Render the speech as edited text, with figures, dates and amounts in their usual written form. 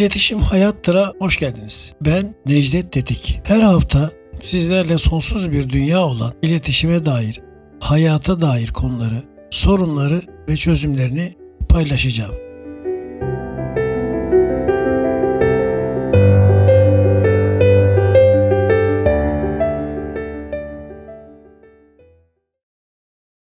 İletişim Hayattır'a hoş geldiniz. Ben Necdet Dedik. Her hafta sizlerle sonsuz bir dünya olan iletişime dair, hayata dair konuları, sorunları ve çözümlerini paylaşacağım.